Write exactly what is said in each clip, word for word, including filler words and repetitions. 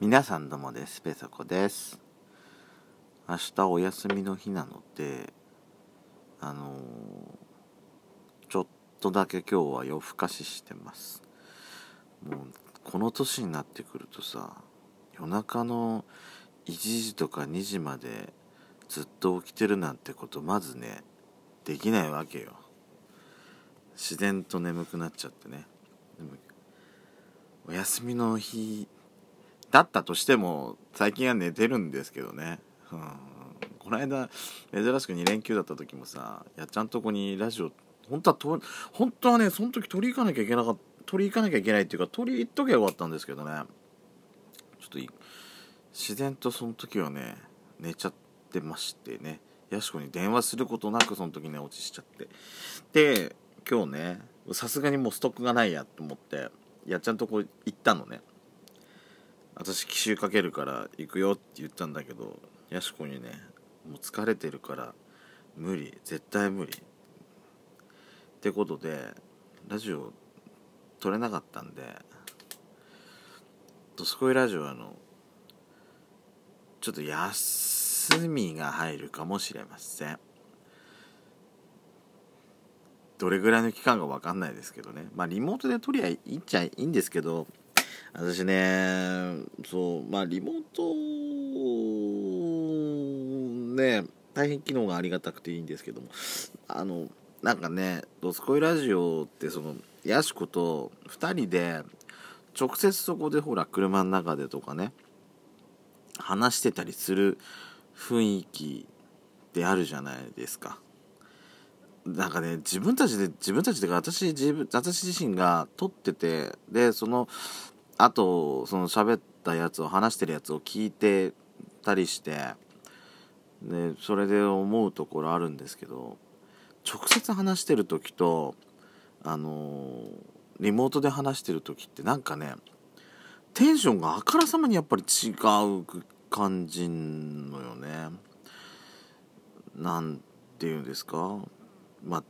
皆さんどうもです。ペソコです。明日お休みの日なので、あのー、ちょっとだけ今日は夜更かししてます。もうこの年になってくるとさ、夜中のいちじとかにじまでずっと起きてるなんてことまずね、できないわけよ。自然と眠くなっちゃってね。でもお休みの日だったとしても最近は寝てるんですけどね、うん、この間珍しくに連休だった時もさ、やっちゃんとこにラジオ本当はと本当はねその時取り行かなきゃいけなかった取り行かなきゃいけないっていうか取り行っときゃよかったんですけどね、ちょっと自然とその時はね寝ちゃってましてね、やしこに電話することなくその時寝落ちしちゃって、で今日ねさすがにもうストックがないやと思ってやっちゃんとこ行ったのね。私奇襲かけるから行くよって言ったんだけど、やしこにねもう疲れてるから無理絶対無理ってことでラジオ撮れなかったんで、どすこいラジオはあのちょっと休みが入るかもしれません。どれぐらいの期間か分かんないですけどね、まあリモートで撮りゃいいっちゃいいんですけど、私ね、そう、まあリモートね、大変機能がありがたくていいんですけども、あのなんかね、どすこいラジオってそのやしことふたりで直接そこでほら車の中でとかね話してたりする雰囲気であるじゃないですか。なんかね自分たちで自分たちでか私自分私自身が撮ってて、でそのあとその喋ったやつを話してるやつを聞いてたりして、でそれで思うところあるんですけど、直接話してる時とあのリモートで話してる時ってなんかねテンションがあからさまにやっぱり違う感じのよね。なんていうんですか、まあ、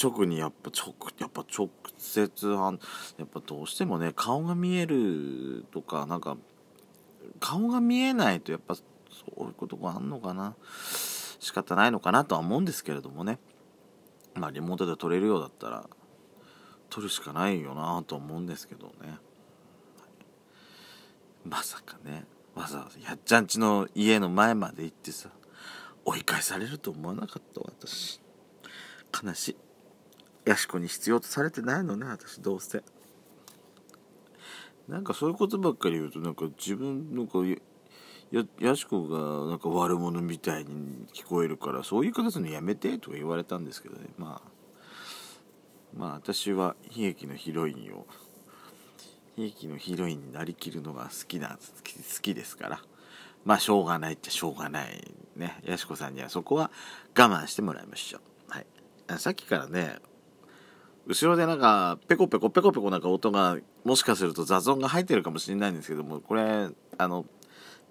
直にやっぱ直やっぱ直接はやっぱどうしてもね顔が見えるとか、なんか顔が見えないとやっぱそういうことがあんのかな、仕方ないのかなとは思うんですけれどもね、まあリモートで撮れるようだったら撮るしかないよなと思うんですけどね、はい、まさかねわざわざやっちゃんちの家の前まで行ってさ追い返されると思わなかったわ私。悲しい。やしこに必要とされてないのね私。どうせなんかそういうことばっかり言うとなんか自分なんか や, やしこがなんか悪者みたいに聞こえるからそういう形のやめてとか言われたんですけどね、まあまあ私は悲劇のヒロインを悲劇のヒロインになりきるのが好きな好き、好きですから、まあしょうがないっちゃしょうがないね。やしこさんにはそこは我慢してもらいましょう。さっきからね後ろでなんかペコペコペコペコなんか音がもしかすると雑音が入ってるかもしれないんですけども、これあの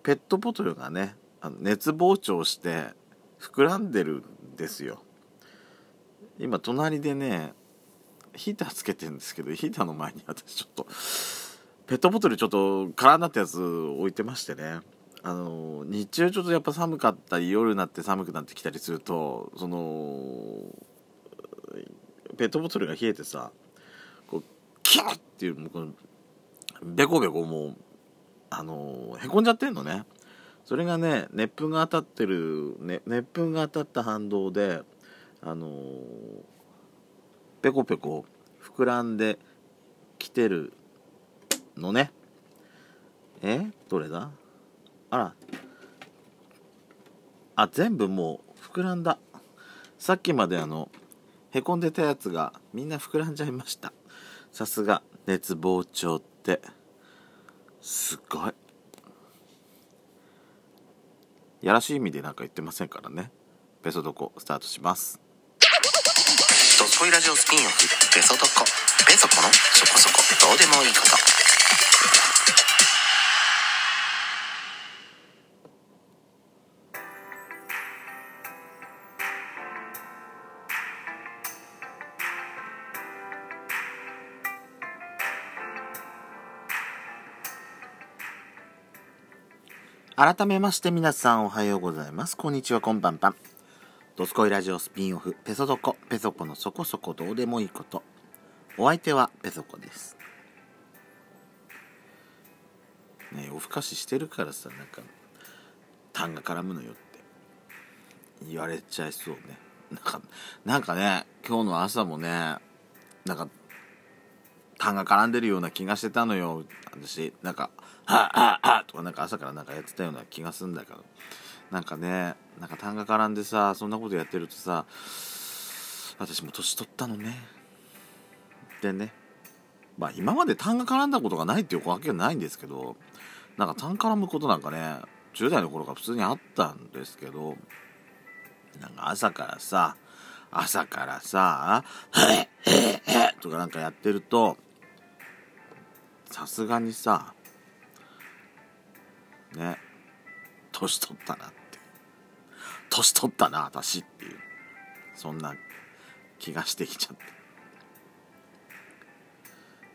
ペットボトルがねあの熱膨張して膨らんでるんですよ。今隣でねヒーターつけてるんですけど、ヒーターの前に私ちょっとペットボトルちょっと空になったやつ置いてましてね、あの日中ちょっとやっぱ寒かったり夜になって寒くなってきたりするとそのペットボトルが冷えてさこうキュッっていうもうこのベコベコもうあのー、へこんじゃってんのね。それがね熱風が当たってる、ね、熱風が当たった反動であのー、ペコペコ膨らんできてるのね。えどれだあらあ全部もう膨らんだ。さっきまであのへこんでたやつがみんな膨らんじゃいました。さすが熱膨張ってすごい。やらしい意味でなんか言ってませんからね。ペソドコスタートします。どすこいラジオスピンオフペソドコペソコのそこそこどうでもいいこと。改めまして皆さんおはようございます、こんにちは、こんばんは。ドスコイラジオスピンオフペソドコ、ペソコのそこそこどうでもいいこと。お相手はペソコです。ね、夜更かししてるからさ、なんか痰が絡むのよって言われちゃいそうね。なんか、なんかね、今日の朝もね、なんか痰が絡んでるような気がしてたのよ。私なんかはぁはぁはぁとかなんか朝からなんかやってたような気がするんだけど、なんかね、なんか痰が絡んでさ、そんなことやってるとさ、私も年取ったのね。でね、まあ今まで痰が絡んだことがないっていうわけはないんですけど、なんか痰絡むことなんかね、じゅう代の頃から普通にあったんですけど、なんか朝からさ朝からさへっへっへっとかなんかやってると、さすがにさね、年取ったなって年取ったな私っていう、そんな気がしてきちゃって、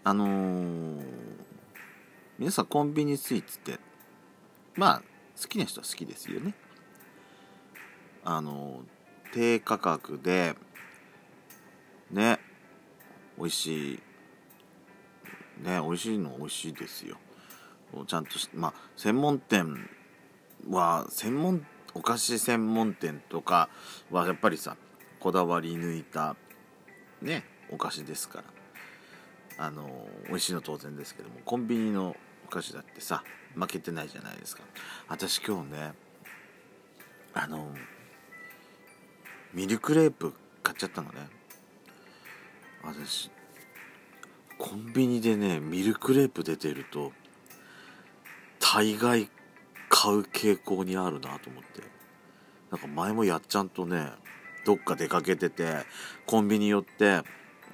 あのー、皆さんコンビニスイーツってまあ好きな人は好きですよね。あのー、低価格でね、美味しいね、美味しいの美味しいですよ。ちゃんとし、まあ専門店は専門お菓子専門店とかはやっぱりさ、こだわり抜いたねお菓子ですから、あの美味しいの当然ですけども、コンビニのお菓子だってさ負けてないじゃないですか。私今日ね、あのミルクレープ買っちゃったのね。私コンビニでねミルクレープ出てると大概買う傾向にあるなと思って、なんか前もやっちゃんとねどっか出かけててコンビニ寄って、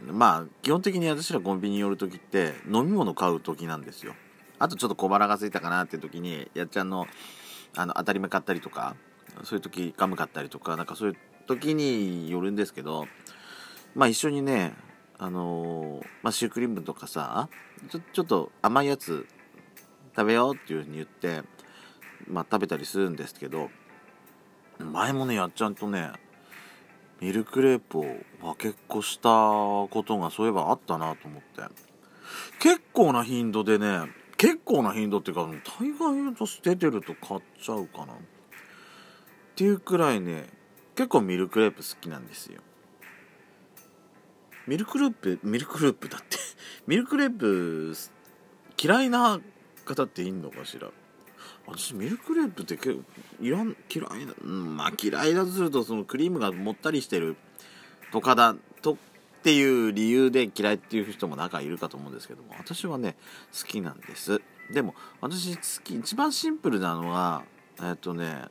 まあ基本的に私らコンビニ寄るときって飲み物買うときなんですよ。あとちょっと小腹が空いたかなってときにやっちゃんのあの当たり目買ったりとか、そういうときガム買ったりとか、なんかそういうときに寄るんですけど、まあ一緒にね、あのーまあ、シュークリームとかさちょ、ちょっと甘いやつ食べようっていうふうに言って、まあ、食べたりするんですけど、前もねやっちゃんとねミルクレープを分けっこしたことがそういえばあったなと思って、結構な頻度でね、結構な頻度っていうか大概出てると買っちゃうかなっていうくらいね、結構ミルクレープ好きなんですよ。ミルクレープミルクレープだってミルクレープ嫌いな方っていんのかしら。私ミルクレープって結構いらん嫌いだ、うん、まあ嫌いだとするとそのクリームがもったりしてるとかだとっていう理由で嫌いっていう人も中にいるかと思うんですけども、私はね好きなんです。でも私好き一番シンプルなのはえっとね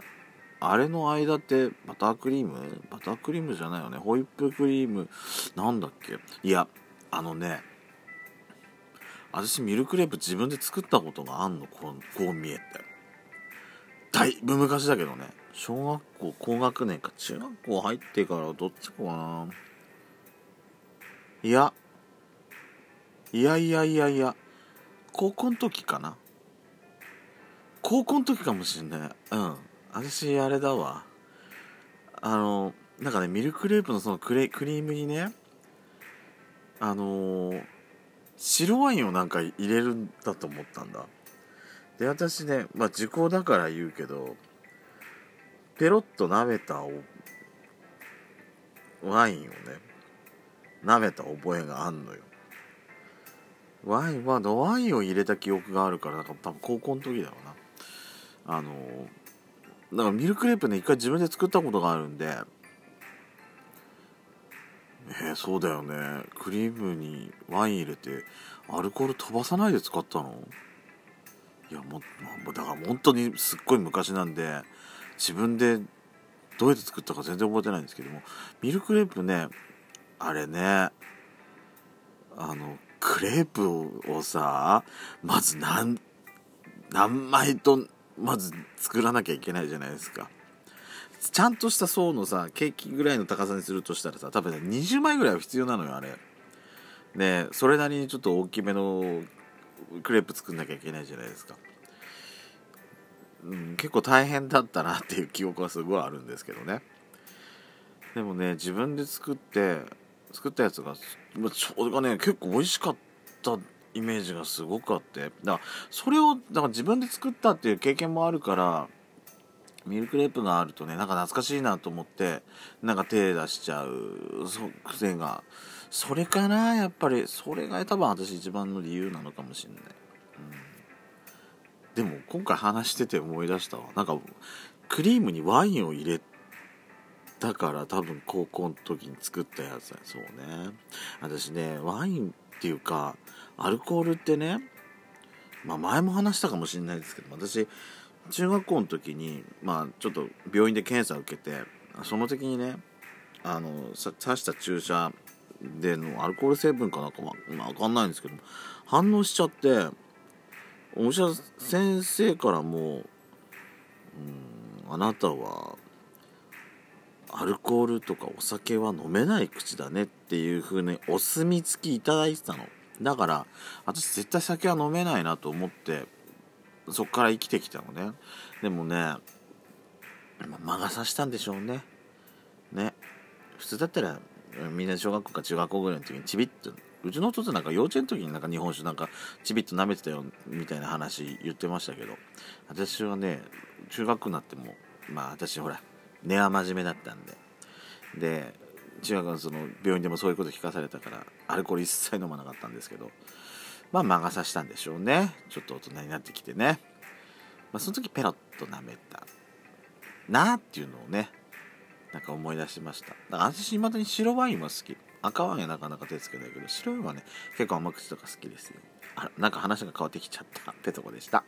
あれの間ってバタークリームバタークリームじゃないよね、ホイップクリームなんだっけ。いやあのね私ミルクレープ自分で作ったことがあんの、こう、こう見えてだいぶ昔だけどね、小学校高学年か中学校入ってからどっちかな、いやいやいやいやいや高校の時かな、高校の時かもしんない。うん、私あれだわ、あのなんかねミルクレープのそのクレ、クリームにねあのー白ワインをなんか入れるんだと思ったんだ。で私ね、まあ時効だから言うけどペロッと舐めたワインをね舐めた覚えがあんのよ。ワインはワインを入れた記憶があるから、なんか多分高校の時だろうな。あのだからミルクレープね一回自分で作ったことがあるんで、えー、そうだよね、クリームにワイン入れてアルコール飛ばさないで使ったの。いやもうだから本当にすっごい昔なんで自分でどうやって作ったか全然覚えてないんですけども、ミルクレープねあれね、あのクレープをさまず何何枚とまず作らなきゃいけないじゃないですか。ちゃんとした層のさケーキぐらいの高さにするとしたらさ多分ねにじゅうまいぐらいは必要なのよあれね。それなりにちょっと大きめのクレープ作んなきゃいけないじゃないですか。うん、結構大変だったなっていう記憶はすごいあるんですけどね。でもね、自分で作って作ったやつがそれがね結構美味しかったイメージがすごくあって、だからそれをだから自分で作ったっていう経験もあるから、ミルクレープがあるとね、なんか懐かしいなと思ってなんか手出しちゃう癖が、それかな、やっぱりそれが多分私一番の理由なのかもしれない。うん、でも今回話してて思い出したわ。なんかクリームにワインを入れたから多分高校の時に作ったやつだ。そうね、私ねワインっていうかアルコールってね、まあ前も話したかもしれないですけど、私中学校の時に、まあ、ちょっと病院で検査を受けて、その時にねあの刺した注射でのアルコール成分かなんかは、まあ、分かんないんですけど反応しちゃって、お医者先生からもう、うん、あなたはアルコールとかお酒は飲めない口だねっていう風にお墨付きいただいてたの。だから私絶対酒は飲めないなと思ってそっから生きてきたのね。でもね、魔が差したんでしょうね。ね、普通だったらみんな小学校か中学校ぐらいの時にちびっと、うちの弟なんか幼稚園の時になんか日本酒なんかちびっと舐めてたよみたいな話言ってましたけど、私はね中学になっても、まあ私ほら根は真面目だったんで、で中学のその病院でもそういうこと聞かされたからアルコール一切飲まなかったんですけど、まあ魔が差したんでしょうね。ちょっと大人になってきてね、まあ、その時ペロッと舐めたなーっていうのをねなんか思い出しました。だから私未だに白ワインは好き、赤ワインはなかなか手つけないけど白ワインはね結構甘口とか好きですよ。あら、なんか話が変わってきちゃったってとこでした。